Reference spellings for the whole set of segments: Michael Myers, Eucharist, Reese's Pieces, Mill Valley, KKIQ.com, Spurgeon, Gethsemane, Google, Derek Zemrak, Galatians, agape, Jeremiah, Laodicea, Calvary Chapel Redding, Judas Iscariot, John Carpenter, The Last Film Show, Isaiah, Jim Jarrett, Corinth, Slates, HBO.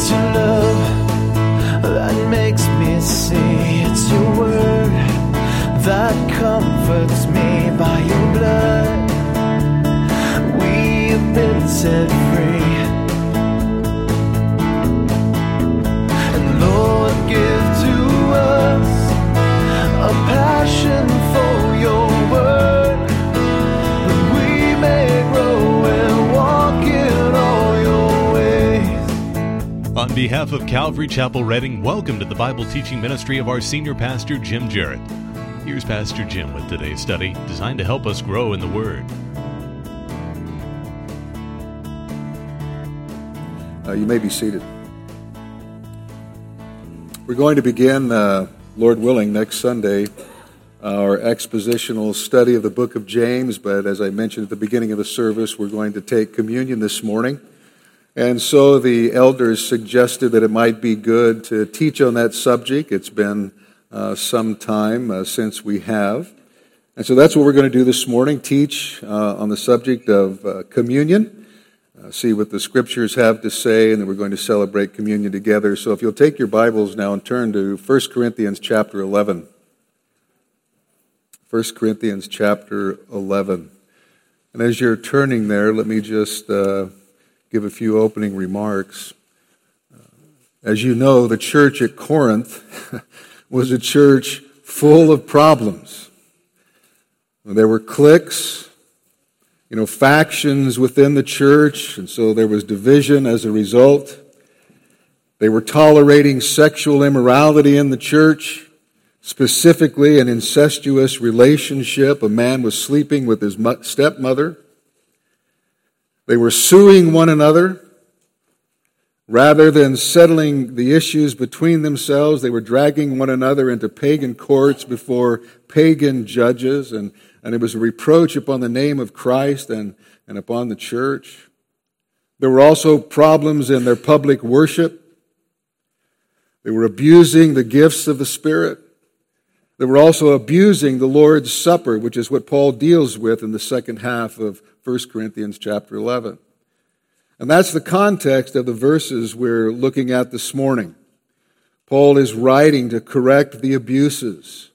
it's your love that makes me see. It's your word that comforts me. By your blood we have been set free. And Lord, give to us a passion for your word. On behalf of Calvary Chapel Redding, welcome to the Bible teaching ministry of our senior pastor, Jim Jarrett. Here's Pastor Jim with today's study, designed to help us grow in the Word. You may be seated. We're going to begin, Lord willing, next Sunday, our expositional study of the book of James. But as I mentioned at the beginning of the service, we're going to take communion this morning. And so the elders suggested that it might be good to teach on that subject. It's been some time since we have. And so that's what we're going to do this morning, teach on the subject of communion, see what the Scriptures have to say, and then we're going to celebrate communion together. So if you'll take your Bibles now and turn to 1 Corinthians chapter 11. 1 Corinthians chapter 11. And as you're turning there, let me just give a few opening remarks. As you know, the church at Corinth was a church full of problems. There were cliques, factions within the church, and so there was division as a result. They were tolerating sexual immorality in the church, specifically an incestuous relationship. A man was sleeping with his stepmother. They were suing one another. Rather than settling the issues between themselves, they were dragging one another into pagan courts before pagan judges, and it was a reproach upon the name of Christ and upon the church. There were also problems in their public worship. They were abusing the gifts of the Spirit. They were also abusing the Lord's Supper, which is what Paul deals with in the second half of 1 Corinthians chapter 11. And that's the context of the verses we're looking at this morning. Paul is writing to correct the abuses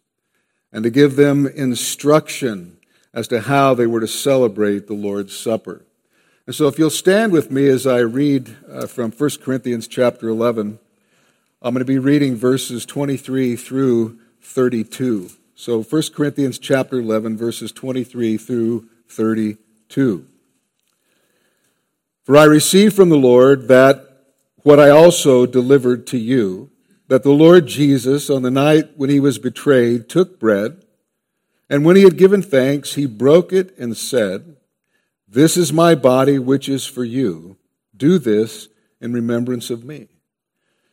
and to give them instruction as to how they were to celebrate the Lord's Supper. And so if you'll stand with me as I read from 1 Corinthians chapter 11, I'm going to be reading verses 23 through 32. So 1 Corinthians chapter 11, verses 23 through 32. For I received from the Lord that what I also delivered to you, that the Lord Jesus, on the night when he was betrayed, took bread, and when he had given thanks, he broke it and said, "This is my body, which is for you. Do this in remembrance of me."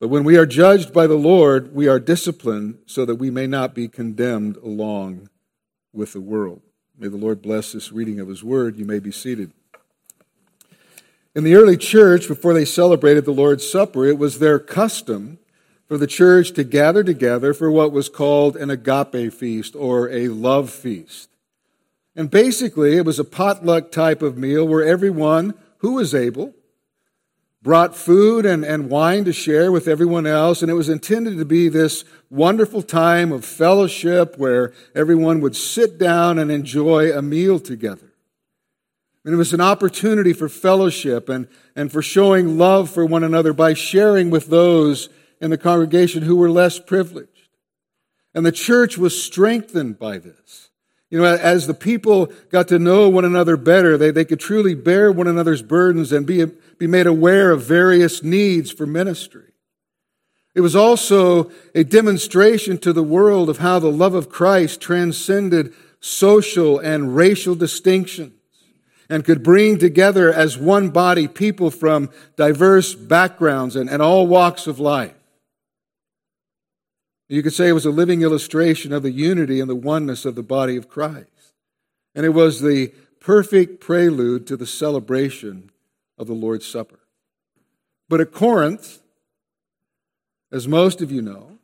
But when we are judged by the Lord, we are disciplined so that we may not be condemned along with the world." May the Lord bless this reading of his word. You may be seated. In the early church, before they celebrated the Lord's Supper, it was their custom for the church to gather together for what was called an agape feast or a love feast. And basically, it was a potluck type of meal where everyone who was able brought food and wine to share with everyone else, and it was intended to be this wonderful time of fellowship where everyone would sit down and enjoy a meal together. And it was an opportunity for fellowship and for showing love for one another by sharing with those in the congregation who were less privileged. And the church was strengthened by this. You know, as the people got to know one another better, they could truly bear one another's burdens and be made aware of various needs for ministry. It was also a demonstration to the world of how the love of Christ transcended social and racial distinctions and could bring together as one body people from diverse backgrounds and all walks of life. You could say it was a living illustration of the unity and the oneness of the body of Christ. And it was the perfect prelude to the celebration of the Lord's Supper. But at Corinth, as most of you know,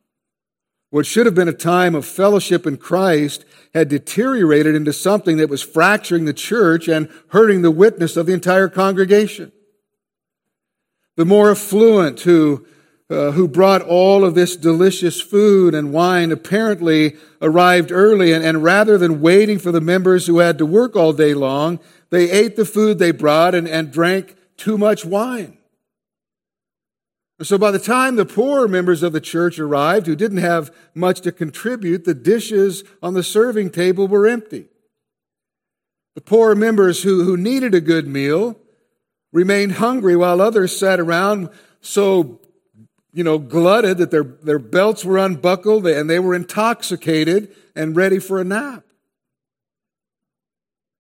what should have been a time of fellowship in Christ had deteriorated into something that was fracturing the church and hurting the witness of the entire congregation. The more affluent who brought all of this delicious food and wine apparently arrived early, and rather than waiting for the members who had to work all day long, they ate the food they brought and drank too much wine. And so by the time the poorer members of the church arrived, who didn't have much to contribute, the dishes on the serving table were empty. The poorer members who needed a good meal remained hungry while others sat around so glutted that their belts were unbuckled and they were intoxicated and ready for a nap.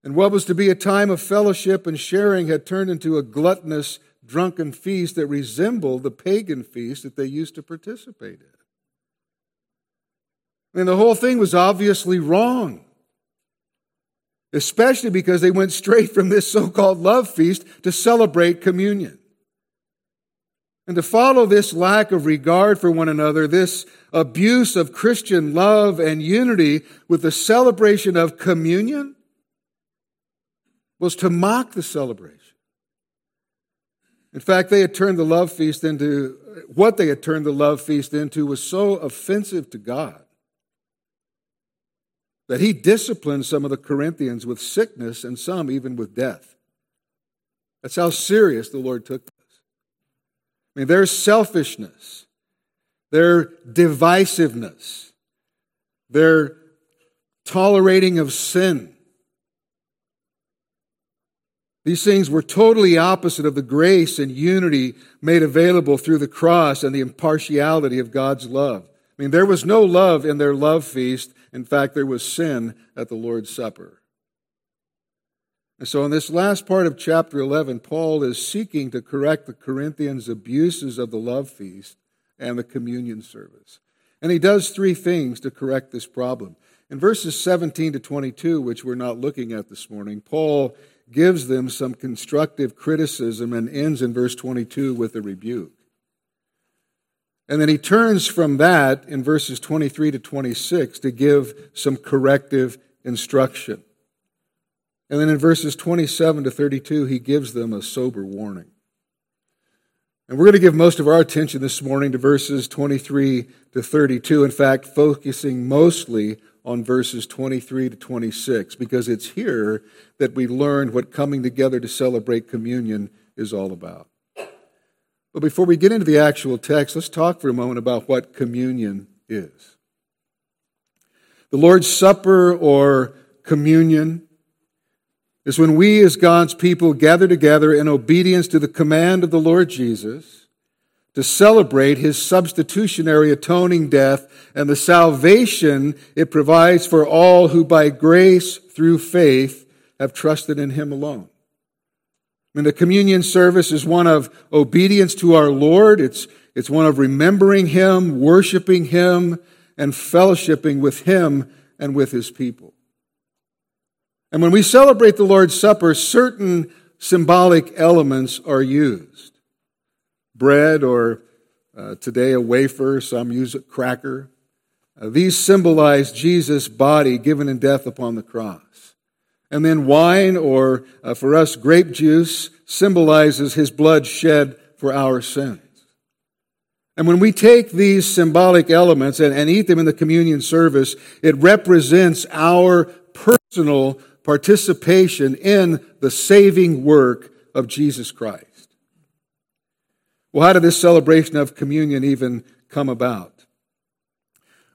And what was to be a time of fellowship and sharing had turned into a gluttonous, drunken feast that resembled the pagan feast that they used to participate in. And the whole thing was obviously wrong, especially because they went straight from this so-called love feast to celebrate communion. And to follow this lack of regard for one another, this abuse of Christian love and unity with the celebration of communion, was to mock the celebration. In fact, they had turned the love feast into was so offensive to God that He disciplined some of the Corinthians with sickness and some even with death. That's how serious the Lord took them. I mean, their selfishness, their divisiveness, their tolerating of sin, these things were totally opposite of the grace and unity made available through the cross and the impartiality of God's love. I mean, there was no love in their love feast. In fact, there was sin at the Lord's Supper. And so in this last part of chapter 11, Paul is seeking to correct the Corinthians' abuses of the love feast and the communion service. And he does three things to correct this problem. In verses 17 to 22, which we're not looking at this morning, Paul gives them some constructive criticism and ends in verse 22 with a rebuke. And then he turns from that in verses 23 to 26 to give some corrective instruction. And then in verses 27 to 32, he gives them a sober warning. And we're going to give most of our attention this morning to verses 23 to 32, in fact, focusing mostly on verses 23 to 26, because it's here that we learn what coming together to celebrate communion is all about. But before we get into the actual text, let's talk for a moment about what communion is. The Lord's Supper, or communion, is when we as God's people gather together in obedience to the command of the Lord Jesus to celebrate His substitutionary atoning death and the salvation it provides for all who by grace through faith have trusted in Him alone. And the communion service is one of obedience to our Lord. It's one of remembering Him, worshiping Him, and fellowshipping with Him and with His people. And when we celebrate the Lord's Supper, certain symbolic elements are used. Bread, or today a wafer, some use a cracker. These symbolize Jesus' body given in death upon the cross. And then wine, or for us grape juice, symbolizes His blood shed for our sins. And when we take these symbolic elements and eat them in the communion service, it represents our personal participation in the saving work of Jesus Christ. Well, how did this celebration of communion even come about?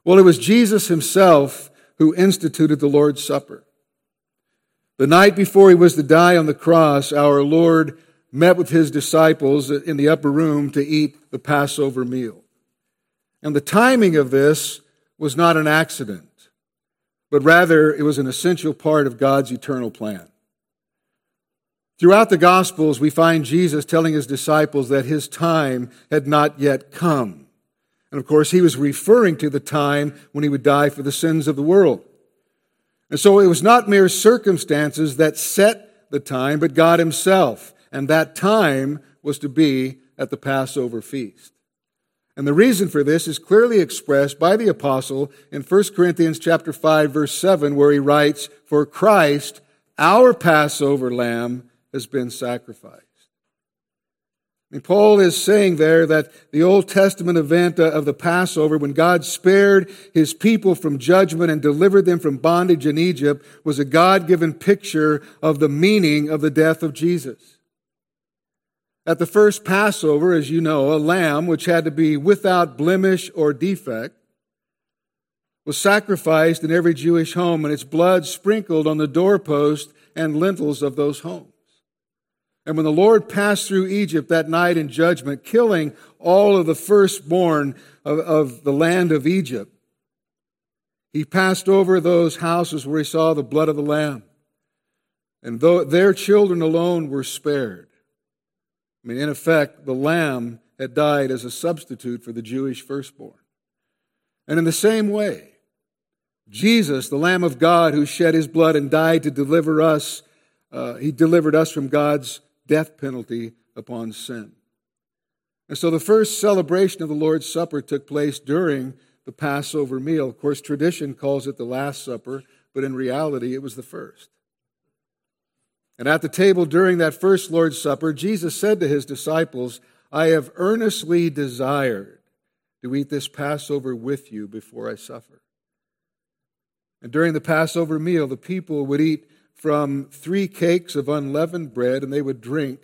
Well, it was Jesus Himself who instituted the Lord's Supper. The night before he was to die on the cross, our Lord met with his disciples in the upper room to eat the Passover meal. And the timing of this was not an accident, but rather it was an essential part of God's eternal plan. Throughout the Gospels, we find Jesus telling his disciples that his time had not yet come. And of course, he was referring to the time when he would die for the sins of the world. And so it was not mere circumstances that set the time, but God himself. And that time was to be at the Passover feast. And the reason for this is clearly expressed by the apostle in 1 Corinthians chapter 5, verse 7, where he writes, "For Christ, our Passover lamb, has been sacrificed." And Paul is saying there that the Old Testament event of the Passover, when God spared his people from judgment and delivered them from bondage in Egypt, was a God-given picture of the meaning of the death of Jesus. At the first Passover, as you know, a lamb, which had to be without blemish or defect, was sacrificed in every Jewish home, and its blood sprinkled on the doorpost and lintels of those homes. And when the Lord passed through Egypt that night in judgment, killing all of the firstborn of the land of Egypt, he passed over those houses where he saw the blood of the lamb. And though their children alone were spared. I mean, in effect, the lamb had died as a substitute for the Jewish firstborn. And in the same way, Jesus, the Lamb of God, who shed his blood and died to deliver us, he delivered us from God's death penalty upon sin. And so the first celebration of the Lord's Supper took place during the Passover meal. Of course, tradition calls it the Last Supper, but in reality, it was the first. And at the table during that first Lord's Supper, Jesus said to his disciples, "I have earnestly desired to eat this Passover with you before I suffer." And during the Passover meal, the people would eat from 3 cakes of unleavened bread, and they would drink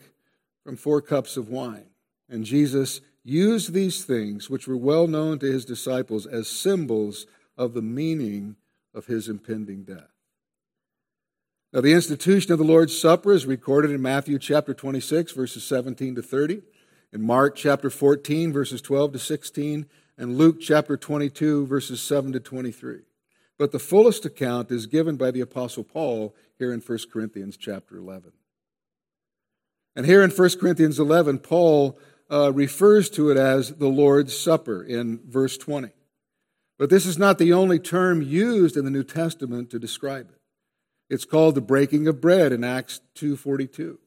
from 4 cups of wine. And Jesus used these things, which were well known to his disciples, as symbols of the meaning of his impending death. Now, the institution of the Lord's Supper is recorded in Matthew chapter 26, verses 17 to 30, in Mark chapter 14, verses 12 to 16, and Luke chapter 22, verses 7 to 23. But the fullest account is given by the Apostle Paul here in 1 Corinthians chapter 11. And here in 1 Corinthians 11, Paul refers to it as the Lord's Supper in verse 20. But this is not the only term used in the New Testament to describe it. It's called the breaking of bread in Acts 2:42.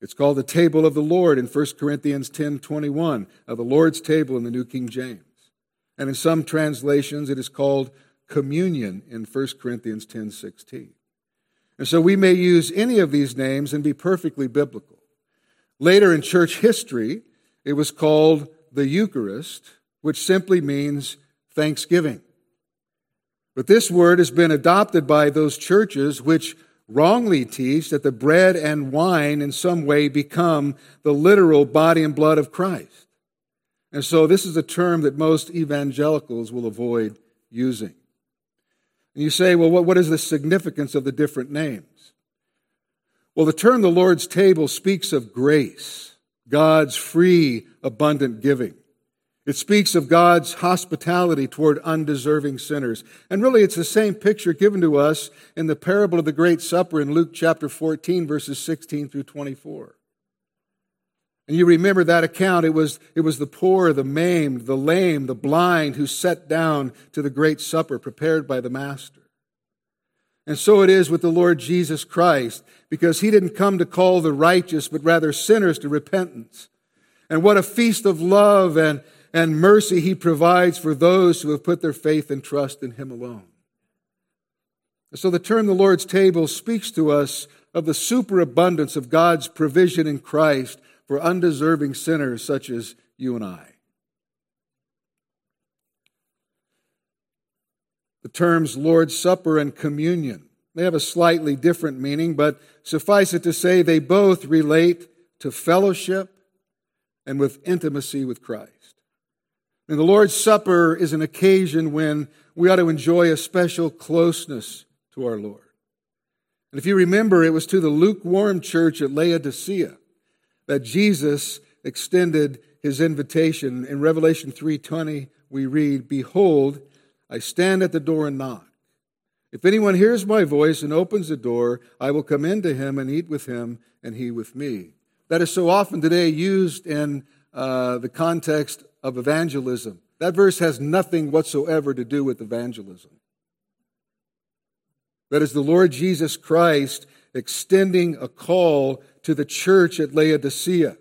It's called the table of the Lord in 1 Corinthians 10:21, the Lord's table in the New King James. And in some translations, it is called communion in 1 Corinthians 10:16. And so we may use any of these names and be perfectly biblical. Later in church history, it was called the Eucharist, which simply means thanksgiving. But this word has been adopted by those churches which wrongly teach that the bread and wine in some way become the literal body and blood of Christ. And so this is a term that most evangelicals will avoid using. And you say, well, what is the significance of the different names? Well, the term the Lord's table speaks of grace, God's free, abundant giving. It speaks of God's hospitality toward undeserving sinners. And really, it's the same picture given to us in the parable of the Great Supper in Luke chapter 14, verses 16 through 24. And you remember that account. It was the poor, the maimed, the lame, the blind who sat down to the Great Supper prepared by the Master. And so it is with the Lord Jesus Christ, because he didn't come to call the righteous, but rather sinners to repentance. And what a feast of love and mercy he provides for those who have put their faith and trust in him alone. And so the term the Lord's table speaks to us of the superabundance of God's provision in Christ for undeserving sinners such as you and I. The terms Lord's Supper and communion, they have a slightly different meaning, but suffice it to say they both relate to fellowship and with intimacy with Christ. And the Lord's Supper is an occasion when we ought to enjoy a special closeness to our Lord. And if you remember, it was to the lukewarm church at Laodicea that Jesus extended his invitation. In Revelation 3:20, we read, "Behold, I stand at the door and knock. If anyone hears my voice and opens the door, I will come into him and eat with him and he with me." That is so often today used in the context of evangelism. That verse has nothing whatsoever to do with evangelism. That is the Lord Jesus Christ extending a call to the church at Laodicea.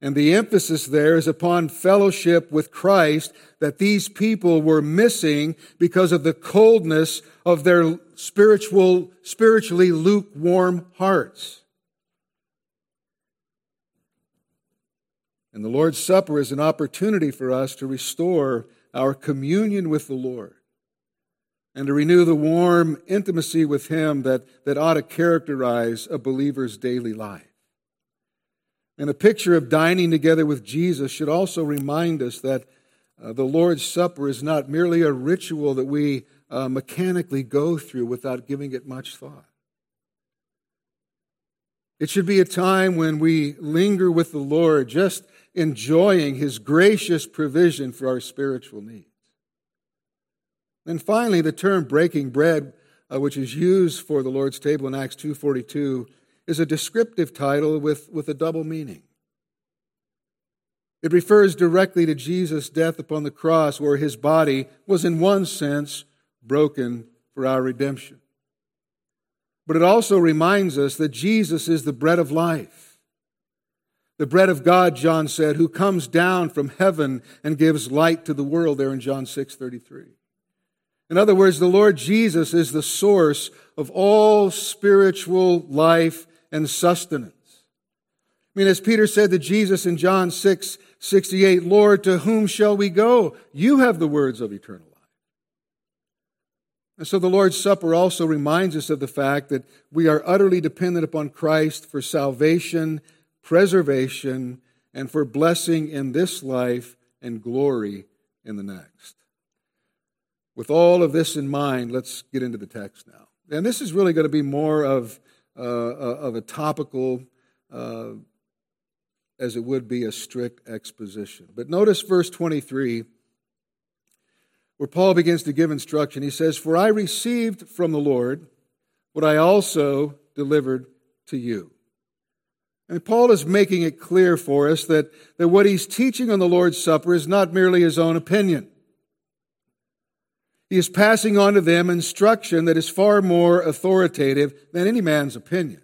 And the emphasis there is upon fellowship with Christ that these people were missing because of the coldness of their spiritually lukewarm hearts. And the Lord's Supper is an opportunity for us to restore our communion with the Lord and to renew the warm intimacy with Him that ought to characterize a believer's daily life. And a picture of dining together with Jesus should also remind us that the Lord's Supper is not merely a ritual that we mechanically go through without giving it much thought. It should be a time when we linger with the Lord, just enjoying His gracious provision for our spiritual needs. And finally, the term breaking bread, which is used for the Lord's table in Acts 2:42, is a descriptive title with a double meaning. It refers directly to Jesus' death upon the cross, where His body was in one sense broken for our redemption. But it also reminds us that Jesus is the bread of life. The bread of God, John said, who comes down from heaven and gives light to the world, there in John 6:33. In other words, the Lord Jesus is the source of all spiritual life and sustenance. I mean, as Peter said to Jesus in John 6:68, "Lord, to whom shall we go? You have the words of eternal life." And so the Lord's Supper also reminds us of the fact that we are utterly dependent upon Christ for salvation, preservation, and for blessing in this life and glory in the next. With all of this in mind, let's get into the text now. And this is really going to be more of a topical, as it would be a strict exposition. But notice verse 23, where Paul begins to give instruction. He says, "For I received from the Lord what I also delivered to you." And Paul is making it clear for us that what he's teaching on the Lord's Supper is not merely his own opinion. He is passing on to them instruction that is far more authoritative than any man's opinion.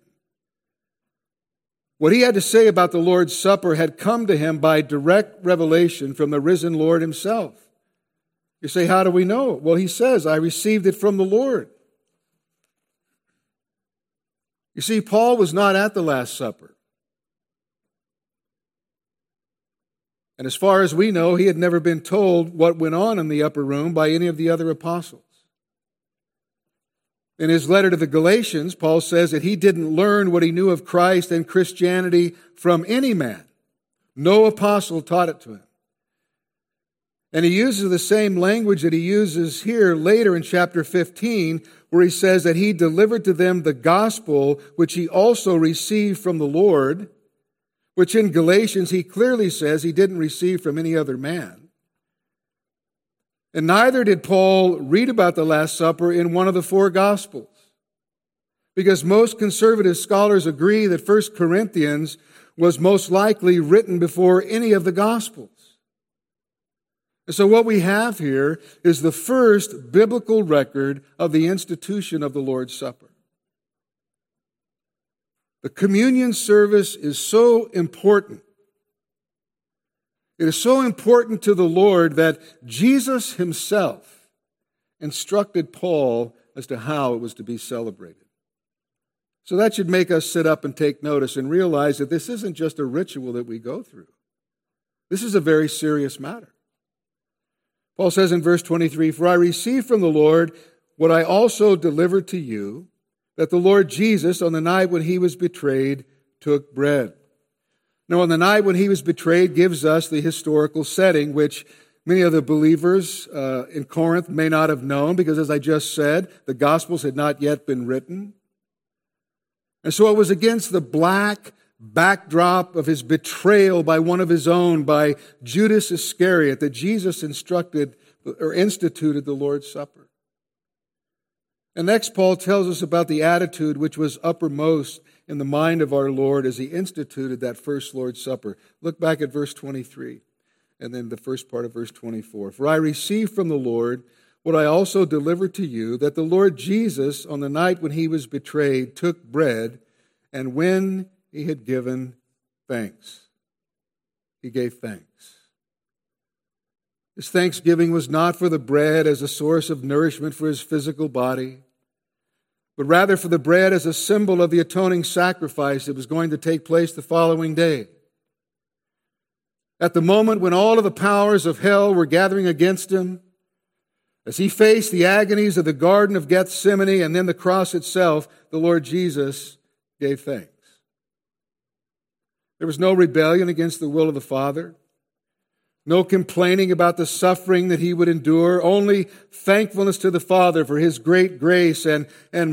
What he had to say about the Lord's Supper had come to him by direct revelation from the risen Lord himself. You say, how do we know? Well, he says, "I received it from the Lord." You see, Paul was not at the Last Supper. And as far as we know, he had never been told what went on in the upper room by any of the other apostles. In his letter to the Galatians, Paul says that he didn't learn what he knew of Christ and Christianity from any man. No apostle taught it to him. And he uses the same language that he uses here later in chapter 15, where he says that he delivered to them the gospel which he also received from the Lord, which in Galatians he clearly says he didn't receive from any other man. And neither did Paul read about the Last Supper in one of the four Gospels, because most conservative scholars agree that 1 Corinthians was most likely written before any of the Gospels. And so what we have here is the first biblical record of the institution of the Lord's Supper. The communion service is so important. It is so important to the Lord that Jesus himself instructed Paul as to how it was to be celebrated. So that should make us sit up and take notice and realize that this isn't just a ritual that we go through. This is a very serious matter. Paul says in verse 23, "For I received from the Lord what I also delivered to you, that the Lord Jesus, on the night when he was betrayed, took bread." Now, on the night when he was betrayed gives us the historical setting, which Many of the believers in Corinth may not have known because, as I just said, the Gospels had not yet been written. And so it was against the black backdrop of his betrayal by one of his own, by Judas Iscariot, that Jesus instructed or instituted the Lord's Supper. And next, Paul tells us about the attitude which was uppermost in the mind of our Lord as he instituted that first Lord's Supper. Look back at verse 23 and then the first part of verse 24. For I received from the Lord what I also delivered to you, that the Lord Jesus, on the night when he was betrayed, took bread, and when he had given thanks, he gave thanks. His thanksgiving was not for the bread as a source of nourishment for his physical body, but rather for the bread as a symbol of the atoning sacrifice that was going to take place the following day. At the moment when all of the powers of hell were gathering against him, as he faced the agonies of the Garden of Gethsemane and then the cross itself, the Lord Jesus gave thanks. There was no rebellion against the will of the Father, no complaining about the suffering that he would endure, only thankfulness to the Father for his great grace and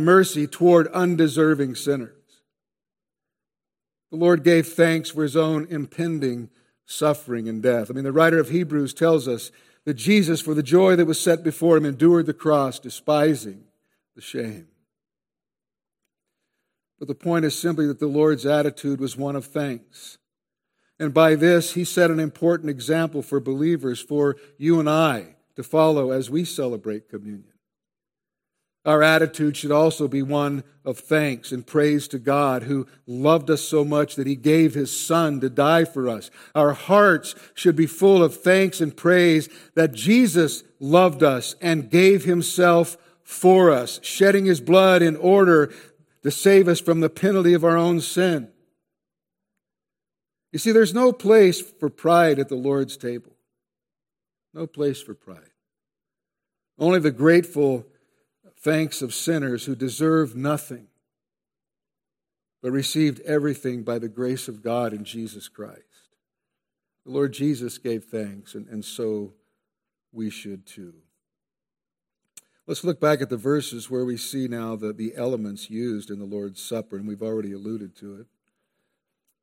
mercy toward undeserving sinners. The Lord gave thanks for his own impending suffering and death. I mean, the writer of Hebrews tells us that Jesus, for the joy that was set before him, endured the cross, despising the shame. But the point is simply that the Lord's attitude was one of thanks. And by this, he set an important example for believers, for you and I, to follow as we celebrate communion. Our attitude should also be one of thanks and praise to God who loved us so much that he gave his Son to die for us. Our hearts should be full of thanks and praise that Jesus loved us and gave himself for us, shedding his blood in order to save us from the penalty of our own sin. You see, there's no place for pride at the Lord's table. No place for pride. Only the grateful thanks of sinners who deserve nothing, but received everything by the grace of God in Jesus Christ. The Lord Jesus gave thanks, and so we should too. Let's look back at the verses where we see now the elements used in the Lord's Supper, and we've already alluded to it.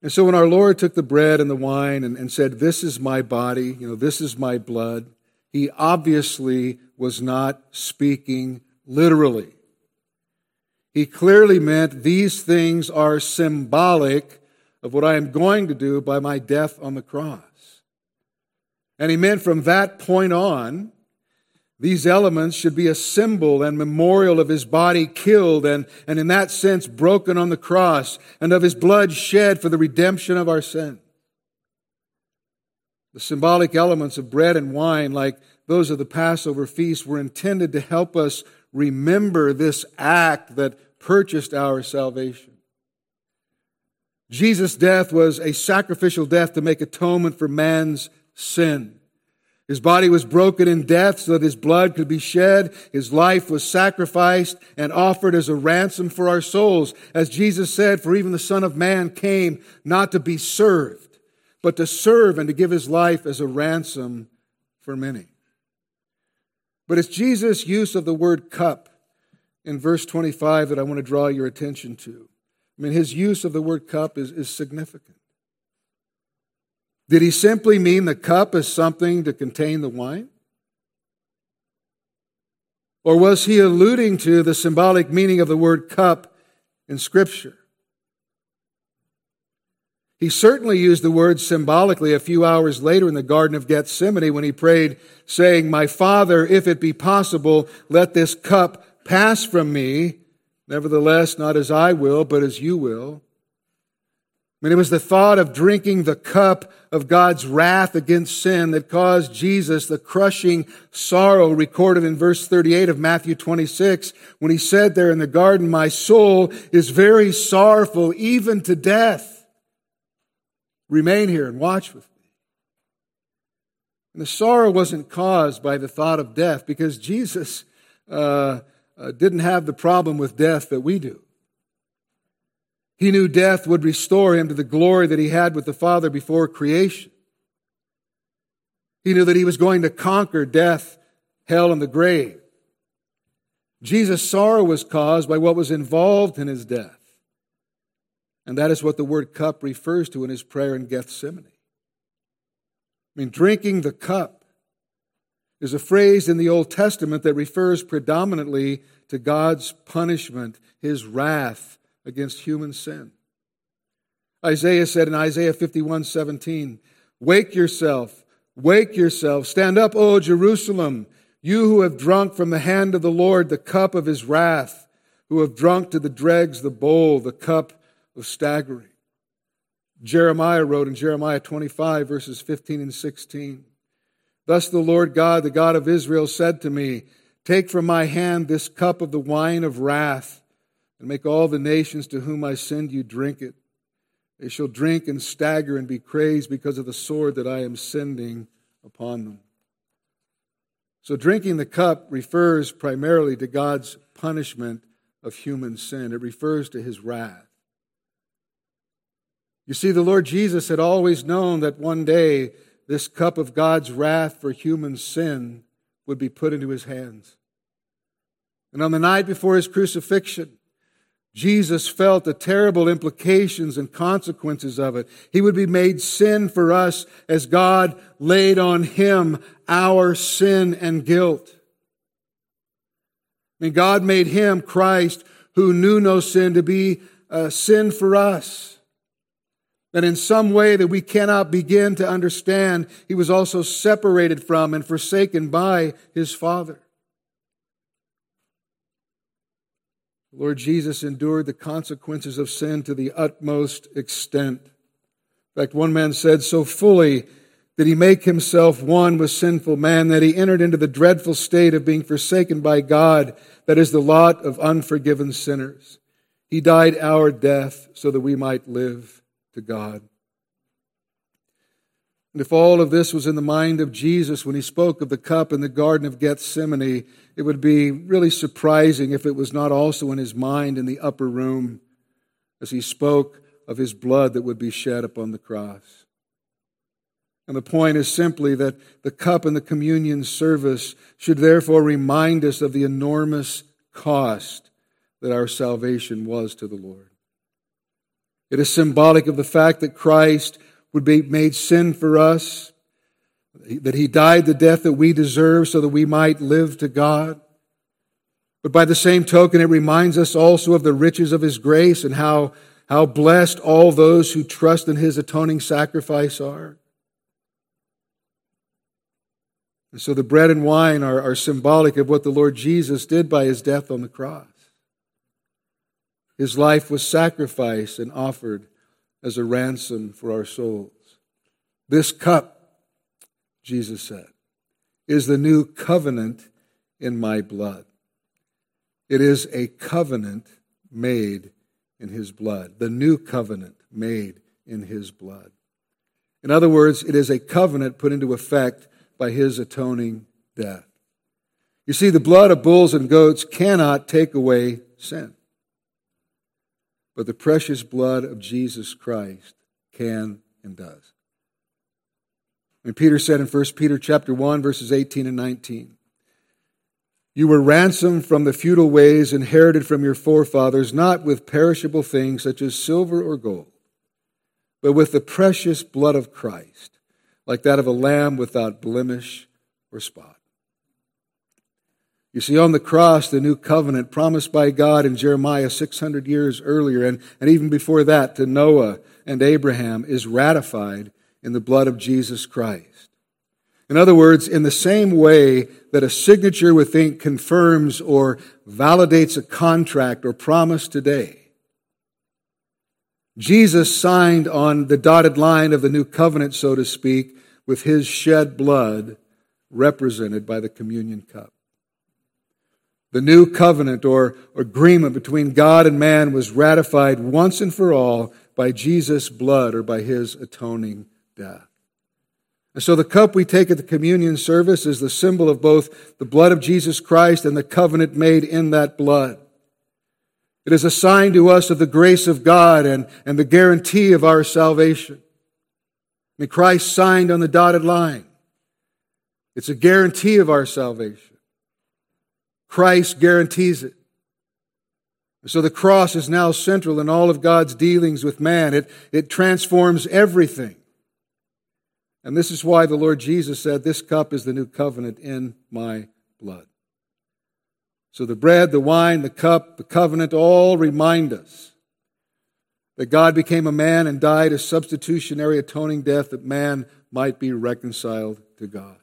And so when our Lord took the bread and the wine and said, this is my body, this is my blood, he obviously was not speaking literally. He clearly meant these things are symbolic of what I am going to do by my death on the cross. And he meant from that point on, these elements should be a symbol and memorial of his body killed and in that sense broken on the cross, and of his blood shed for the redemption of our sin. The symbolic elements of bread and wine, like those of the Passover feast, were intended to help us remember this act that purchased our salvation. Jesus' death was a sacrificial death to make atonement for man's sin. His body was broken in death so that his blood could be shed. His life was sacrificed and offered as a ransom for our souls. As Jesus said, for even the Son of Man came not to be served, but to serve and to give his life as a ransom for many. But it's Jesus' use of the word cup in verse 25 that I want to draw your attention to. I mean, his use of the word cup is significant. Did he simply mean the cup as something to contain the wine? Or was he alluding to the symbolic meaning of the word cup in Scripture? He certainly used the word symbolically a few hours later in the Garden of Gethsemane when he prayed, saying, my Father, if it be possible, let this cup pass from me. Nevertheless, not as I will, but as you will. It was the thought of drinking the cup of God's wrath against sin that caused Jesus the crushing sorrow recorded in verse 38 of Matthew 26 when he said there in the garden, "My soul is very sorrowful, even to death. Remain here and watch with me." And the sorrow wasn't caused by the thought of death because Jesus didn't have the problem with death that we do. He knew death would restore him to the glory that he had with the Father before creation. He knew that he was going to conquer death, hell, and the grave. Jesus' sorrow was caused by what was involved in his death. And that is what the word cup refers to in his prayer in Gethsemane. Drinking the cup is a phrase in the Old Testament that refers predominantly to God's punishment, his wrath against human sin. Isaiah said in Isaiah 51:17, wake yourself, stand up, O Jerusalem, you who have drunk from the hand of the Lord the cup of his wrath, who have drunk to the dregs the bowl, the cup of staggering." Jeremiah wrote in Jeremiah 25, verses 15 and 16, "Thus the Lord God, the God of Israel, said to me, take from my hand this cup of the wine of wrath, and make all the nations to whom I send you drink it. They shall drink and stagger and be crazed because of the sword that I am sending upon them." So drinking the cup refers primarily to God's punishment of human sin. It refers to his wrath. You see, the Lord Jesus had always known that one day this cup of God's wrath for human sin would be put into his hands. And on the night before his crucifixion, Jesus felt the terrible implications and consequences of it. He would be made sin for us as God laid on him our sin and guilt. God made him, Christ, who knew no sin, to be a sin for us. And in some way that we cannot begin to understand, he was also separated from and forsaken by his Father. Lord Jesus endured the consequences of sin to the utmost extent. In fact, one man said, "So fully did he make himself one with sinful man that he entered into the dreadful state of being forsaken by God, that is the lot of unforgiven sinners. He died our death so that we might live to God." And if all of this was in the mind of Jesus when he spoke of the cup in the Garden of Gethsemane, it would be really surprising if it was not also in his mind in the upper room as he spoke of his blood that would be shed upon the cross. And the point is simply that the cup and the communion service should therefore remind us of the enormous cost that our salvation was to the Lord. It is symbolic of the fact that Christ would be made sin for us, that he died the death that we deserve so that we might live to God. But by the same token, it reminds us also of the riches of his grace and how blessed all those who trust in his atoning sacrifice are. And so the bread and wine are symbolic of what the Lord Jesus did by his death on the cross. His life was sacrificed and offered as a ransom for our souls. This cup, Jesus said, is the new covenant in my blood. It is a covenant made in his blood. The new covenant made in his blood. In other words, it is a covenant put into effect by his atoning death. You see, the blood of bulls and goats cannot take away sin. But the precious blood of Jesus Christ can and does. And Peter said in 1 Peter chapter 1, verses 18 and 19, "You were ransomed from the futile ways inherited from your forefathers, not with perishable things such as silver or gold, but with the precious blood of Christ, like that of a lamb without blemish or spot." You see, on the cross, the new covenant promised by God in Jeremiah 600 years earlier, and even before that to Noah and Abraham, is ratified in the blood of Jesus Christ. In other words, in the same way that a signature with ink confirms or validates a contract or promise today, Jesus signed on the dotted line of the new covenant, so to speak, with his shed blood represented by the communion cup. The new covenant or agreement between God and man was ratified once and for all by Jesus' blood or by his atoning death. And so the cup we take at the communion service is the symbol of both the blood of Jesus Christ and the covenant made in that blood. It is a sign to us of the grace of God and the guarantee of our salvation. I mean, Christ signed on the dotted line. It's a guarantee of our salvation. Christ guarantees it. And so the cross is now central in all of God's dealings with man. It transforms everything. And this is why the Lord Jesus said, "This cup is the new covenant in my blood." So the bread, the wine, the cup, the covenant all remind us that God became a man and died a substitutionary atoning death that man might be reconciled to God.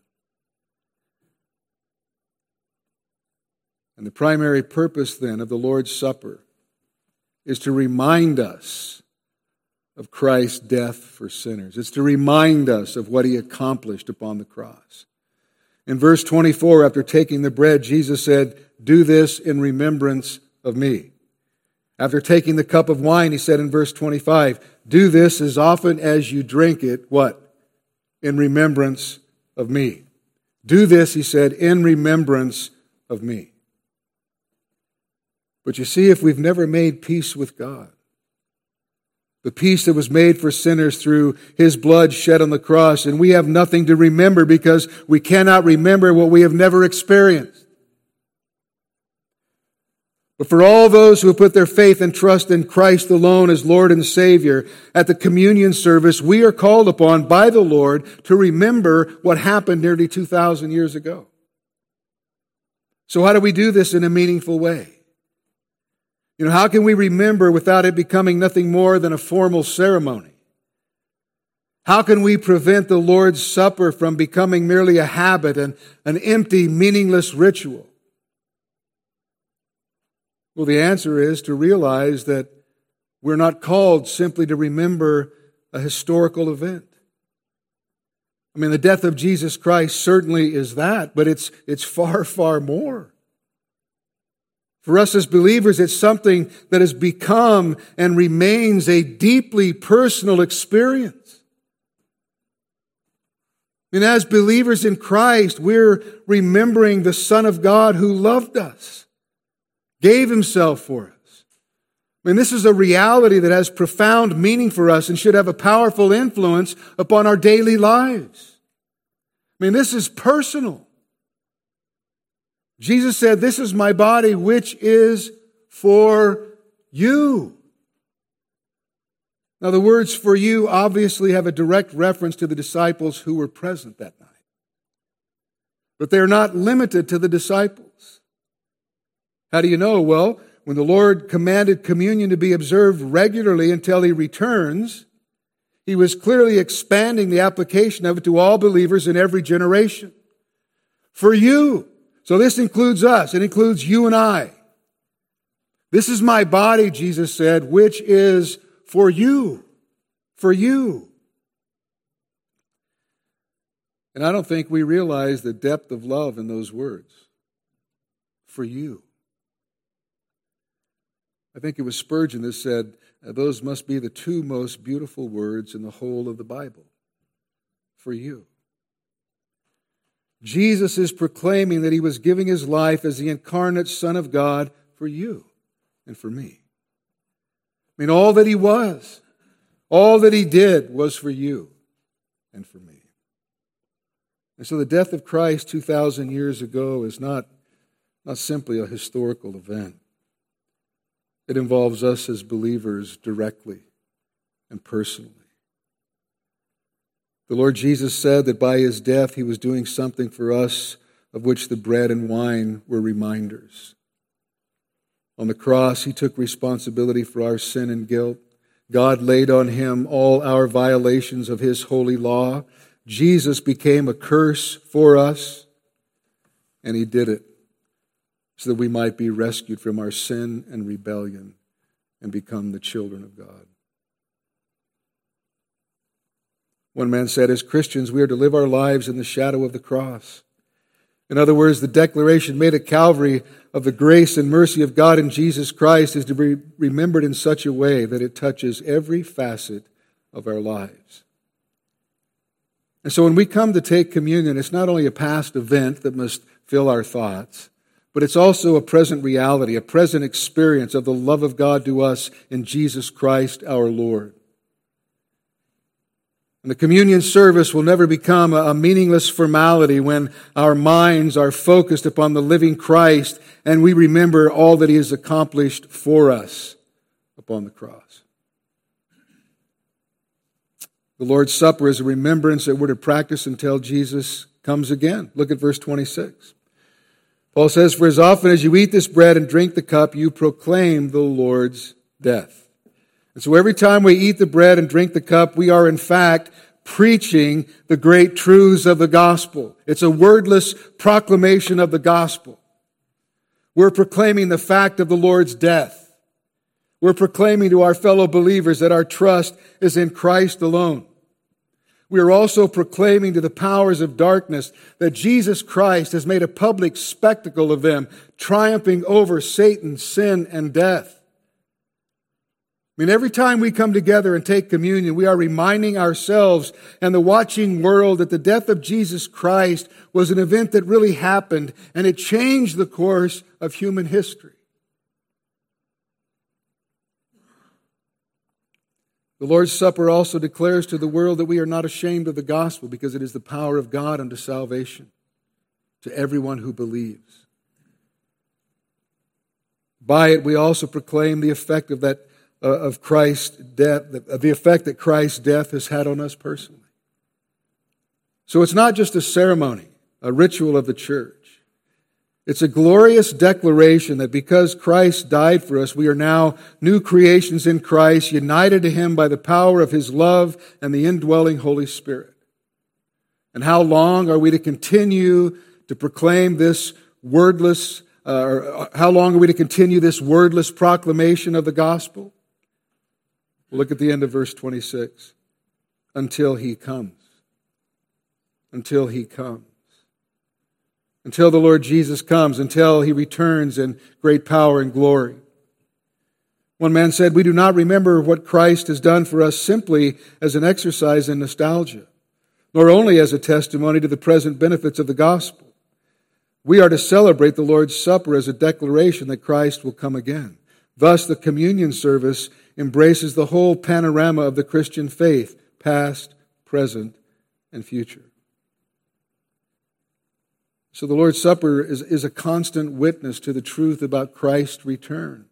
And the primary purpose then of the Lord's Supper is to remind us of Christ's death for sinners. It's to remind us of what he accomplished upon the cross. In verse 24, after taking the bread, Jesus said, "Do this in remembrance of me." After taking the cup of wine, he said in verse 25, "Do this as often as you drink it," what? "In remembrance of me." Do this, he said, in remembrance of me. But you see, if we've never made peace with God, the peace that was made for sinners through his blood shed on the cross, and we have nothing to remember because we cannot remember what we have never experienced. But for all those who put their faith and trust in Christ alone as Lord and Savior, at the communion service, we are called upon by the Lord to remember what happened nearly 2,000 years ago. So how do we do this in a meaningful way? You know, how can we remember without it becoming nothing more than a formal ceremony? How can we prevent the Lord's Supper from becoming merely a habit and an empty, meaningless ritual? Well, the answer is to realize that we're not called simply to remember a historical event. I mean, the death of Jesus Christ certainly is that, but it's far, far more. For us as believers, it's something that has become and remains a deeply personal experience. And as believers in Christ, we're remembering the Son of God who loved us, gave himself for us. I mean, this is a reality that has profound meaning for us and should have a powerful influence upon our daily lives. I mean, this is personal. Jesus said, "This is my body, which is for you." Now, the words "for you" obviously have a direct reference to the disciples who were present that night. But they're not limited to the disciples. How do you know? Well, when the Lord commanded communion to be observed regularly until he returns, he was clearly expanding the application of it to all believers in every generation. For you. So this includes us. It includes you and I. "This is my body," Jesus said, "which is for you." For you. And I don't think we realize the depth of love in those words. For you. I think it was Spurgeon that said, those must be the two most beautiful words in the whole of the Bible. For you. Jesus is proclaiming that he was giving his life as the incarnate Son of God for you and for me. I mean, all that he was, all that he did was for you and for me. And so the death of Christ 2,000 years ago is not simply a historical event. It involves us as believers directly and personally. The Lord Jesus said that by his death he was doing something for us of which the bread and wine were reminders. On the cross he took responsibility for our sin and guilt. God laid on him all our violations of his holy law. Jesus became a curse for us, and he did it so that we might be rescued from our sin and rebellion and become the children of God. One man said, as Christians, we are to live our lives in the shadow of the cross. In other words, the declaration made at Calvary of the grace and mercy of God in Jesus Christ is to be remembered in such a way that it touches every facet of our lives. And so when we come to take communion, it's not only a past event that must fill our thoughts, but it's also a present reality, a present experience of the love of God to us in Jesus Christ our Lord. And the communion service will never become a meaningless formality when our minds are focused upon the living Christ and we remember all that He has accomplished for us upon the cross. The Lord's Supper is a remembrance that we're to practice until Jesus comes again. Look at verse 26. Paul says, for as often as you eat this bread and drink the cup, you proclaim the Lord's death. And so every time we eat the bread and drink the cup, we are in fact preaching the great truths of the gospel. It's a wordless proclamation of the gospel. We're proclaiming the fact of the Lord's death. We're proclaiming to our fellow believers that our trust is in Christ alone. We are also proclaiming to the powers of darkness that Jesus Christ has made a public spectacle of them, triumphing over Satan, sin, and death. I mean, every time we come together and take communion, we are reminding ourselves and the watching world that the death of Jesus Christ was an event that really happened, and it changed the course of human history. The Lord's Supper also declares to the world that we are not ashamed of the gospel because it is the power of God unto salvation to everyone who believes. By it, we also proclaim the effect of the effect that Christ's death has had on us personally. So it's not just a ceremony, a ritual of the church. It's a glorious declaration that because Christ died for us, we are now new creations in Christ, united to Him by the power of His love and the indwelling Holy Spirit. And how long are we to continue to proclaim this wordless? How long are we to continue this wordless proclamation of the gospel? Well, look at the end of verse 26. Until He comes. Until He comes. Until the Lord Jesus comes, until He returns in great power and glory. One man said, we do not remember what Christ has done for us simply as an exercise in nostalgia, nor only as a testimony to the present benefits of the gospel. We are to celebrate the Lord's Supper as a declaration that Christ will come again. Thus, the communion service embraces the whole panorama of the Christian faith, past, present, and future. So the Lord's Supper is a constant witness to the truth about Christ's return.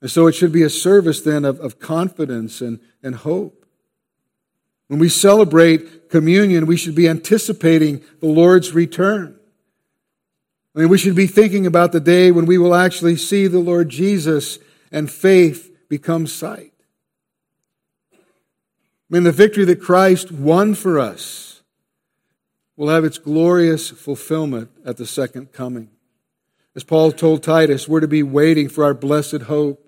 And so it should be a service then of confidence and hope. When we celebrate communion, we should be anticipating the Lord's return. I mean, we should be thinking about the day when we will actually see the Lord Jesus and faith become sight. I mean, the victory that Christ won for us will have its glorious fulfillment at the second coming. As Paul told Titus, we're to be waiting for our blessed hope,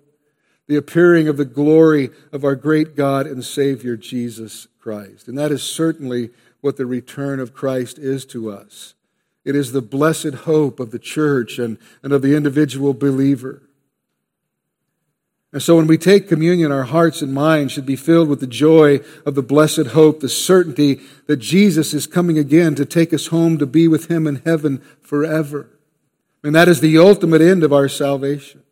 the appearing of the glory of our great God and Savior, Jesus Christ. And that is certainly what the return of Christ is to us. It is the blessed hope of the church and of the individual believer. And so when we take communion, our hearts and minds should be filled with the joy of the blessed hope, the certainty that Jesus is coming again to take us home to be with Him in heaven forever. And that is the ultimate end of our salvation.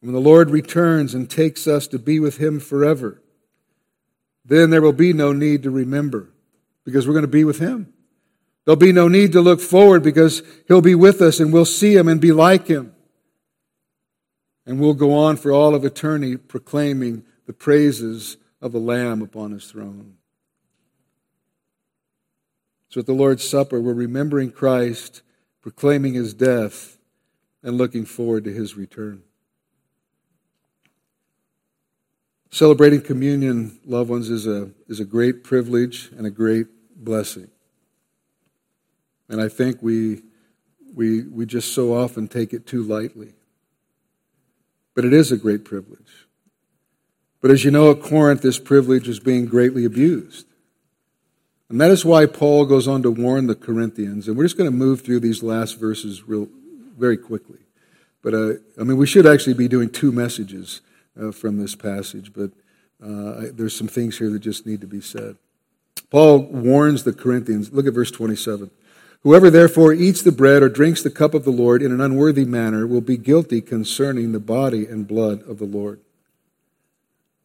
When the Lord returns and takes us to be with Him forever, then there will be no need to remember because we're going to be with Him. There'll be no need to look forward because He'll be with us and we'll see Him and be like Him. And we'll go on for all of eternity proclaiming the praises of the Lamb upon His throne. So at the Lord's Supper, we're remembering Christ, proclaiming His death, and looking forward to His return. Celebrating communion, loved ones, is a great privilege and a great blessing. And I think we just so often take it too lightly. But it is a great privilege. But as you know, at Corinth, this privilege is being greatly abused. And that is why Paul goes on to warn the Corinthians. And we're just going to move through these last verses very quickly. But, we should actually be doing two messages from this passage. But there's some things here that just need to be said. Paul warns the Corinthians. Look at verse 27. Whoever therefore eats the bread or drinks the cup of the Lord in an unworthy manner will be guilty concerning the body and blood of the Lord.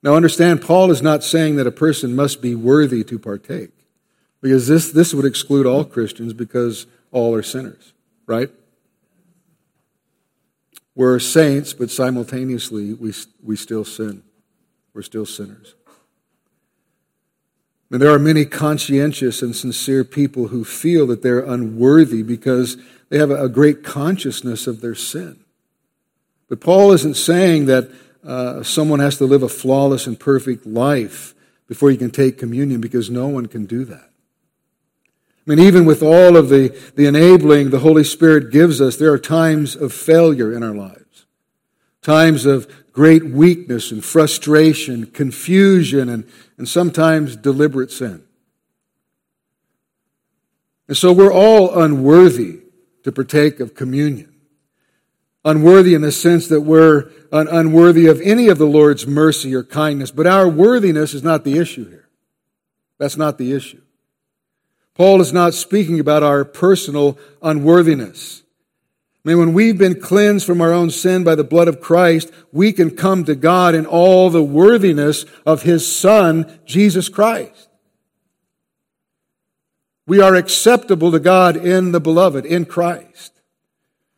Now understand, Paul is not saying that a person must be worthy to partake, because this would exclude all Christians, because all are sinners, right? We're saints, but simultaneously we still sin. We're still sinners. And there are many conscientious and sincere people who feel that they're unworthy because they have a great consciousness of their sin. But Paul isn't saying that someone has to live a flawless and perfect life before you can take communion, because no one can do that. I mean, even with all of the enabling the Holy Spirit gives us, there are times of failure in our lives, times of great weakness and frustration, confusion, and sometimes deliberate sin. And so we're all unworthy to partake of communion. Unworthy in the sense that we're unworthy of any of the Lord's mercy or kindness. But our worthiness is not the issue here. That's not the issue. Paul is not speaking about our personal unworthiness. I mean, when we've been cleansed from our own sin by the blood of Christ, we can come to God in all the worthiness of His Son, Jesus Christ. We are acceptable to God in the Beloved, in Christ.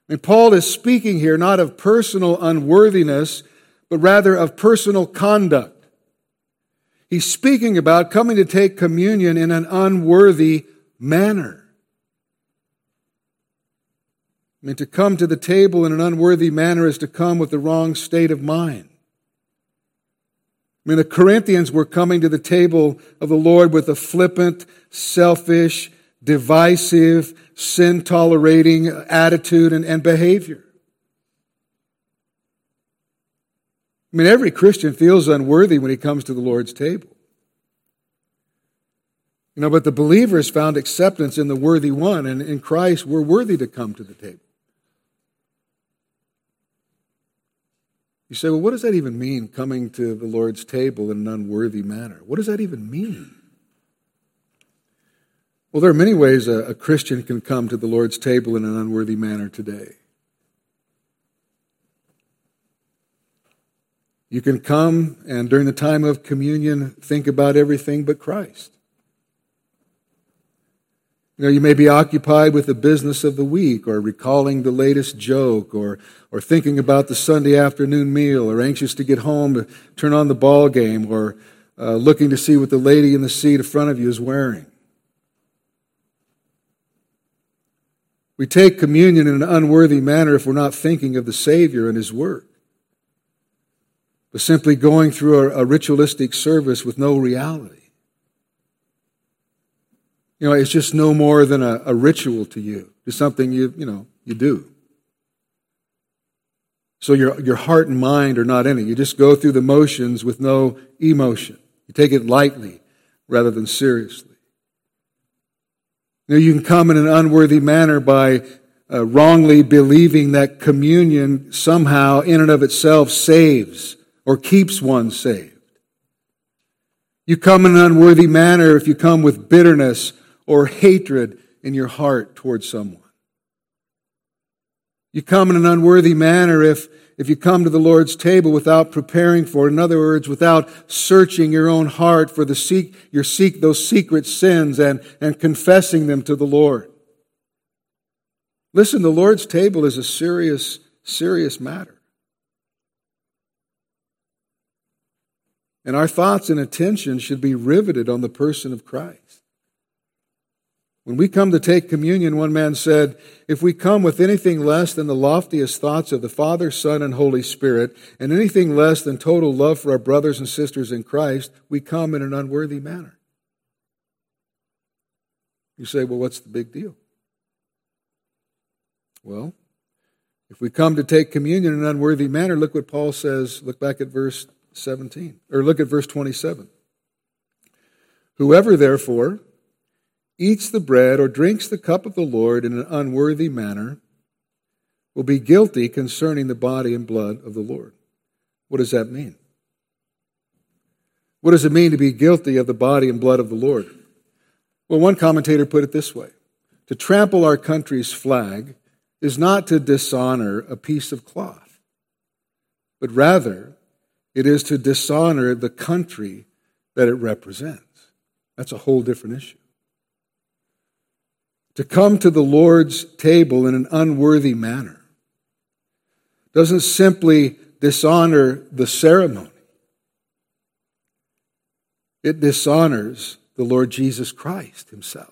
And Paul is speaking here not of personal unworthiness, but rather of personal conduct. He's speaking about coming to take communion in an unworthy manner. I mean, to come to the table in an unworthy manner is to come with the wrong state of mind. I mean, the Corinthians were coming to the table of the Lord with a flippant, selfish, divisive, sin-tolerating attitude and behavior. I mean, every Christian feels unworthy when he comes to the Lord's table. You know, but the believers found acceptance in the worthy one, and in Christ we're worthy to come to the table. You say, well, what does that even mean, coming to the Lord's table in an unworthy manner? What does that even mean? Well, there are many ways a Christian can come to the Lord's table in an unworthy manner today. You can come and during the time of communion think about everything but Christ. You know, you may be occupied with the business of the week, or recalling the latest joke, or thinking about the Sunday afternoon meal, or anxious to get home to turn on the ball game, or looking to see what the lady in the seat in front of you is wearing. We take communion in an unworthy manner if we're not thinking of the Savior and His work, but simply going through a ritualistic service with no reality. You know, it's just no more than a ritual to you. It's something you do. So your heart and mind are not in it. You just go through the motions with no emotion. You take it lightly rather than seriously. You know, you can come in an unworthy manner by wrongly believing that communion somehow in and of itself saves or keeps one saved. You come in an unworthy manner if you come with bitterness or hatred in your heart towards someone. You come in an unworthy manner if you come to the Lord's table without preparing for it. In other words, without searching your own heart for those secret sins and confessing them to the Lord. Listen, the Lord's table is a serious, serious matter. And our thoughts and attention should be riveted on the person of Christ. When we come to take communion, one man said, if we come with anything less than the loftiest thoughts of the Father, Son, and Holy Spirit, and anything less than total love for our brothers and sisters in Christ, we come in an unworthy manner. You say, well, what's the big deal? Well, if we come to take communion in an unworthy manner, look what Paul says. Look back at verse 17, or look at verse 27. Whoever therefore eats the bread or drinks the cup of the Lord in an unworthy manner will be guilty concerning the body and blood of the Lord. What does that mean? What does it mean to be guilty of the body and blood of the Lord? Well, one commentator put it this way. To trample our country's flag is not to dishonor a piece of cloth, but rather it is to dishonor the country that it represents. That's a whole different issue. To come to the Lord's table in an unworthy manner doesn't simply dishonor the ceremony. It dishonors the Lord Jesus Christ himself.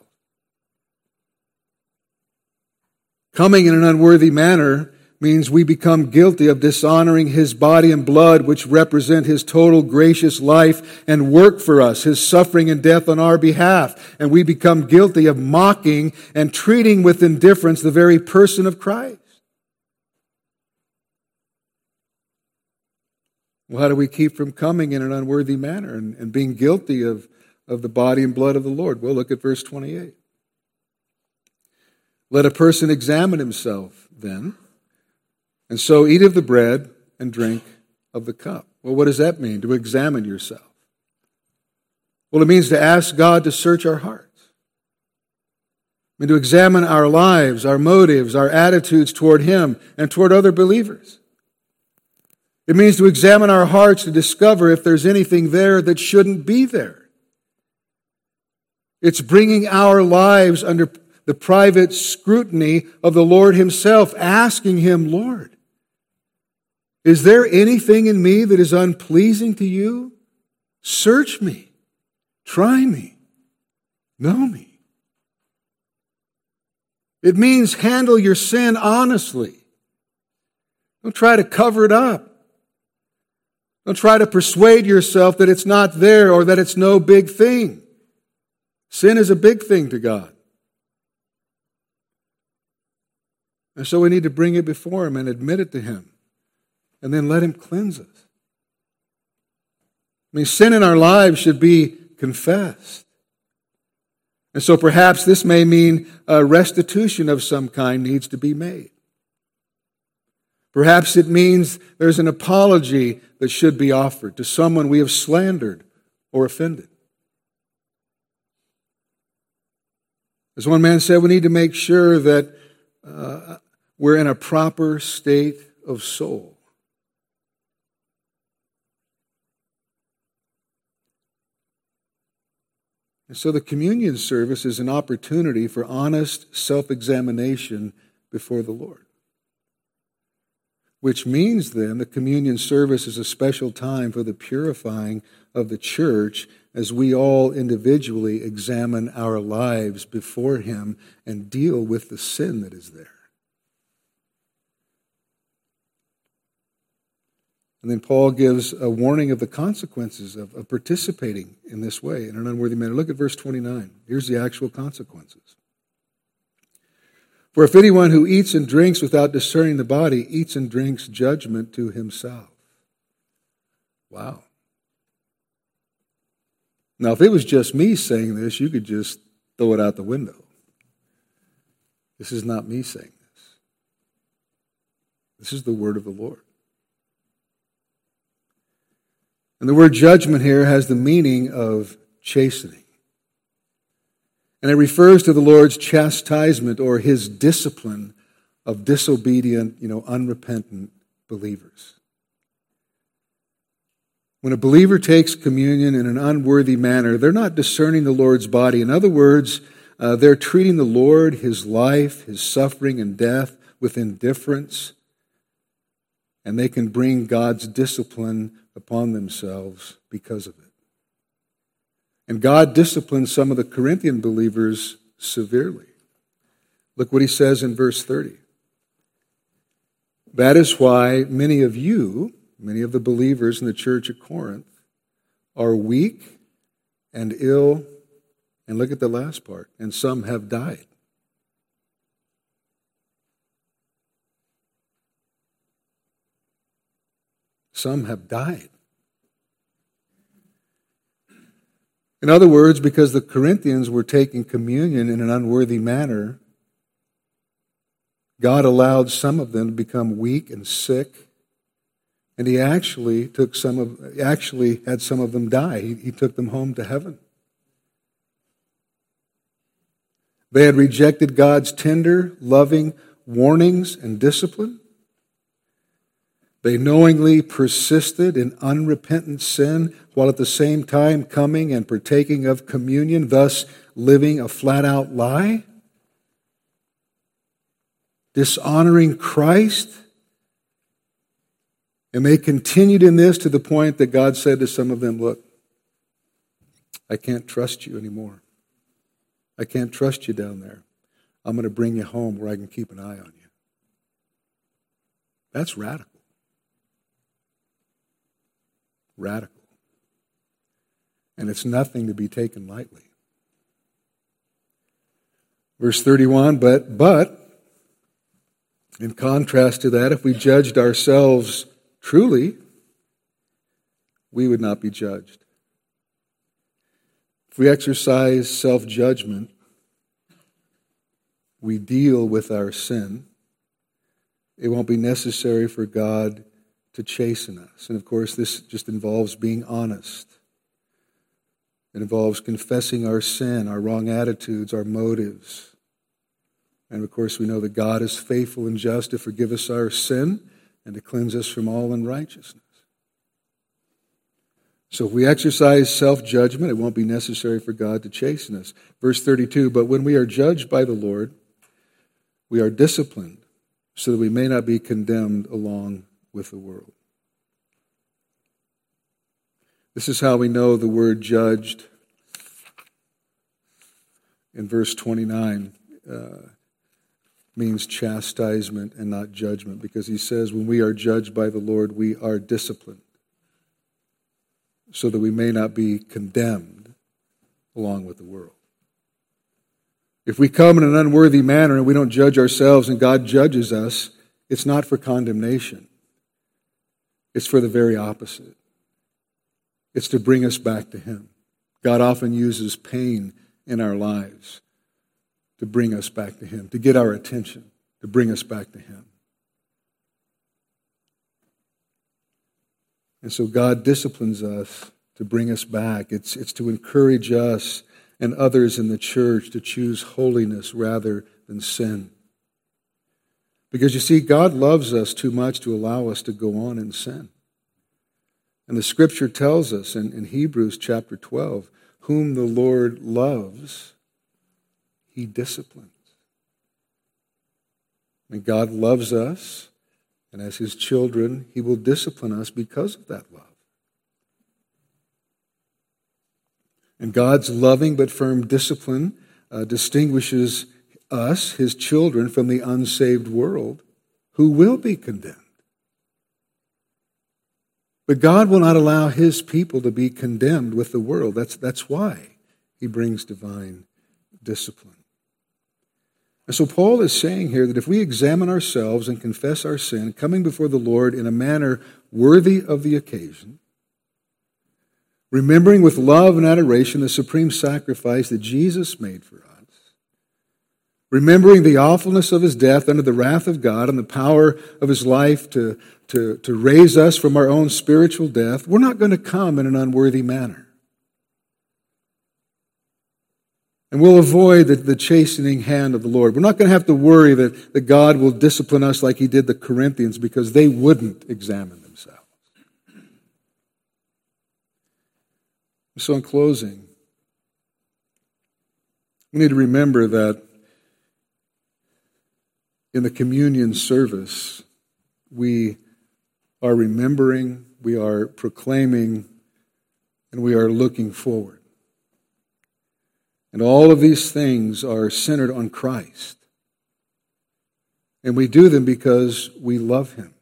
Coming in an unworthy manner means we become guilty of dishonoring his body and blood, which represent his total gracious life and work for us, his suffering and death on our behalf. And we become guilty of mocking and treating with indifference the very person of Christ. Well, how do we keep from coming in an unworthy manner and being guilty of the body and blood of the Lord? Well, look at verse 28. Let a person examine himself then, and so eat of the bread and drink of the cup. Well, what does that mean, to examine yourself? Well, it means to ask God to search our hearts. I mean, to examine our lives, our motives, our attitudes toward him and toward other believers. It means to examine our hearts to discover if there's anything there that shouldn't be there. It's bringing our lives under the private scrutiny of the Lord himself, asking him, Lord, is there anything in me that is unpleasing to you? Search me, try me, know me. It means handle your sin honestly. Don't try to cover it up. Don't try to persuade yourself that it's not there or that it's no big thing. Sin is a big thing to God. And so we need to bring it before him and admit it to him. And then let him cleanse us. I mean, sin in our lives should be confessed. And so perhaps this may mean a restitution of some kind needs to be made. Perhaps it means there's an apology that should be offered to someone we have slandered or offended. As one man said, we need to make sure that we're in a proper state of soul. And so the communion service is an opportunity for honest self-examination before the Lord. Which means then the communion service is a special time for the purifying of the church as we all individually examine our lives before him and deal with the sin that is there. And then Paul gives a warning of the consequences of participating in this way, in an unworthy manner. Look at verse 29. Here's the actual consequences. For if anyone who eats and drinks without discerning the body eats and drinks judgment to himself. Wow. Now, if it was just me saying this, you could just throw it out the window. This is not me saying this. This is the word of the Lord. And the word judgment here has the meaning of chastening. And it refers to the Lord's chastisement or his discipline of disobedient, unrepentant believers. When a believer takes communion in an unworthy manner, they're not discerning the Lord's body. In other words, they're treating the Lord, his life, his suffering and death with indifference, and they can bring God's discipline upon themselves because of it. And God disciplines some of the Corinthian believers severely. Look what he says in verse 30. That is why many of you, many of the believers in the church at Corinth, are weak and ill, and look at the last part, and some have died. Some have died. In other words, because the Corinthians were taking communion in an unworthy manner, God allowed some of them to become weak and sick, and he actually had some of them die. He took them home to heaven. They had rejected God's tender, loving warnings and discipline. They knowingly persisted in unrepentant sin while at the same time coming and partaking of communion, thus living a flat-out lie, dishonoring Christ. And they continued in this to the point that God said to some of them, look, I can't trust you anymore. I can't trust you down there. I'm going to bring you home where I can keep an eye on you. That's radical. Radical. And it's nothing to be taken lightly. Verse 31, but, in contrast to that, if we judged ourselves truly, we would not be judged. If we exercise self-judgment, we deal with our sin. It won't be necessary for God to chasten us. And of course, this just involves being honest. It involves confessing our sin, our wrong attitudes, our motives. And of course, we know that God is faithful and just to forgive us our sin and to cleanse us from all unrighteousness. So if we exercise self-judgment, it won't be necessary for God to chasten us. Verse 32, but when we are judged by the Lord, we are disciplined so that we may not be condemned along with the world. This is how we know the word judged in verse 29 means chastisement and not judgment, because he says when we are judged by the Lord, we are disciplined so that we may not be condemned along with the world. If we come in an unworthy manner and we don't judge ourselves and God judges us, it's not for condemnation. It's for the very opposite. It's to bring us back to him. God often uses pain in our lives to bring us back to him, to get our attention, to bring us back to him. And so God disciplines us to bring us back. It's to encourage us and others in the church to choose holiness rather than sin. Because you see, God loves us too much to allow us to go on in sin. And the scripture tells us in Hebrews chapter 12, whom the Lord loves, he disciplines. And God loves us, and as his children, he will discipline us because of that love. And God's loving but firm discipline distinguishes us, his children, from the unsaved world who will be condemned. But God will not allow his people to be condemned with the world. That's why he brings divine discipline. And so Paul is saying here that if we examine ourselves and confess our sin, coming before the Lord in a manner worthy of the occasion, remembering with love and adoration the supreme sacrifice that Jesus made for us, remembering the awfulness of his death under the wrath of God and the power of his life to raise us from our own spiritual death, we're not going to come in an unworthy manner. And we'll avoid the chastening hand of the Lord. We're not going to have to worry that God will discipline us like he did the Corinthians, because they wouldn't examine themselves. So in closing, we need to remember that in the communion service, we are remembering, we are proclaiming, and we are looking forward. And all of these things are centered on Christ. And we do them because we love him.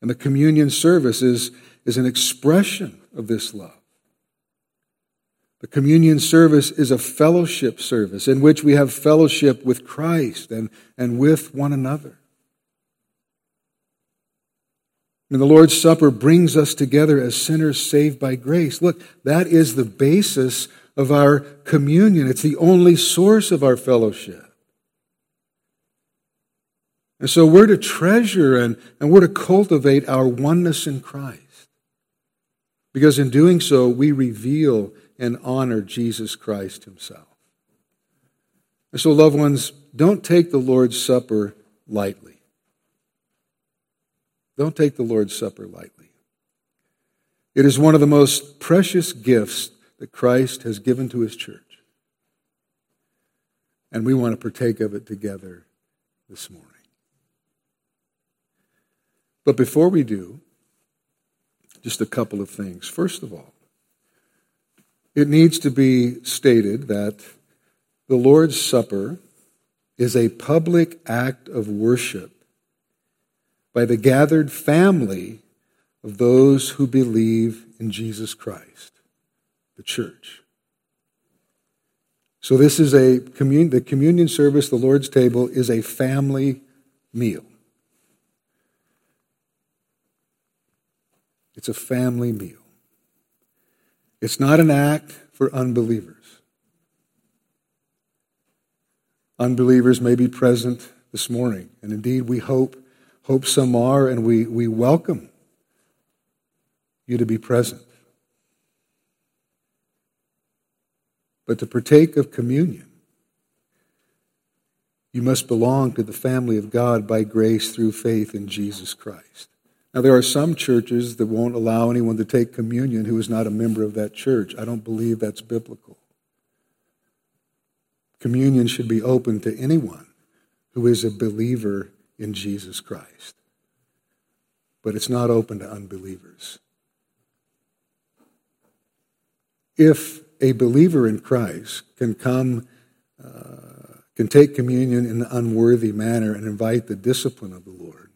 And the communion service is an expression of this love. The communion service is a fellowship service in which we have fellowship with Christ and with one another. And the Lord's Supper brings us together as sinners saved by grace. Look, that is the basis of our communion. It's the only source of our fellowship. And so we're to treasure and we're to cultivate our oneness in Christ. Because in doing so, we reveal and honor Jesus Christ himself. And so, loved ones, don't take the Lord's Supper lightly. Don't take the Lord's Supper lightly. It is one of the most precious gifts that Christ has given to his church. And we want to partake of it together this morning. But before we do, just a couple of things. First of all, it needs to be stated that the Lord's Supper is a public act of worship by the gathered family of those who believe in Jesus Christ, the church. So this is the communion service, the Lord's table, is a family meal. It's a family meal. It's not an act for unbelievers. Unbelievers may be present this morning, and indeed we hope some are, and we welcome you to be present. But to partake of communion, you must belong to the family of God by grace through faith in Jesus Christ. Now, there are some churches that won't allow anyone to take communion who is not a member of that church. I don't believe that's biblical. Communion should be open to anyone who is a believer in Jesus Christ. But it's not open to unbelievers. If a believer in Christ can come, can take communion in an unworthy manner and invite the discipline of the Lord,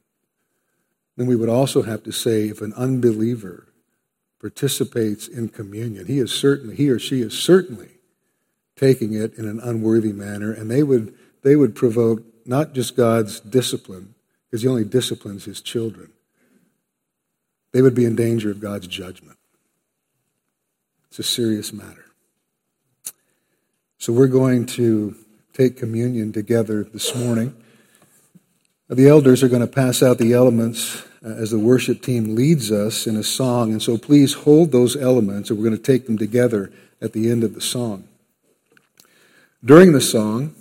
then we would also have to say if an unbeliever participates in communion, he or she is certainly taking it in an unworthy manner, and they would provoke not just God's discipline, because he only disciplines his children. They would be in danger of God's judgment. It's a serious matter. So we're going to take communion together this morning. The elders are going to pass out the elements as the worship team leads us in a song. And so please hold those elements, and we're going to take them together at the end of the song. During the song,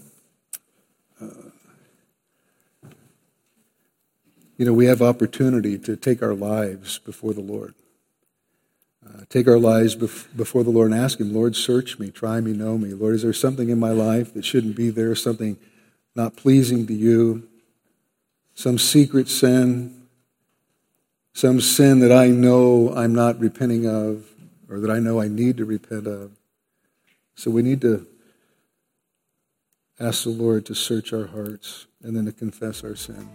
we have opportunity to take our lives before the Lord. Take our lives before the Lord and ask him, Lord, search me, try me, know me. Lord, is there something in my life that shouldn't be there, something not pleasing to you? Some secret sin, some sin that I know I'm not repenting of, or that I know I need to repent of. So we need to ask the Lord to search our hearts and then to confess our sin.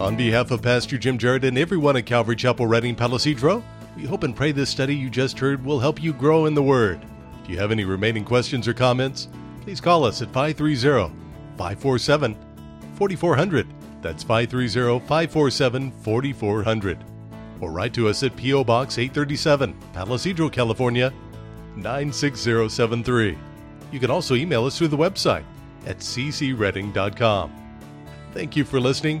On behalf of Pastor Jim Jarrett and everyone at Calvary Chapel Redding Palisadro, we hope and pray this study you just heard will help you grow in the Word. If you have any remaining questions or comments, please call us at 530-547-4400. That's 530-547-4400. Or write to us at P.O. Box 837, Palisadro, California, 96073. You can also email us through the website at ccredding.com. Thank you for listening.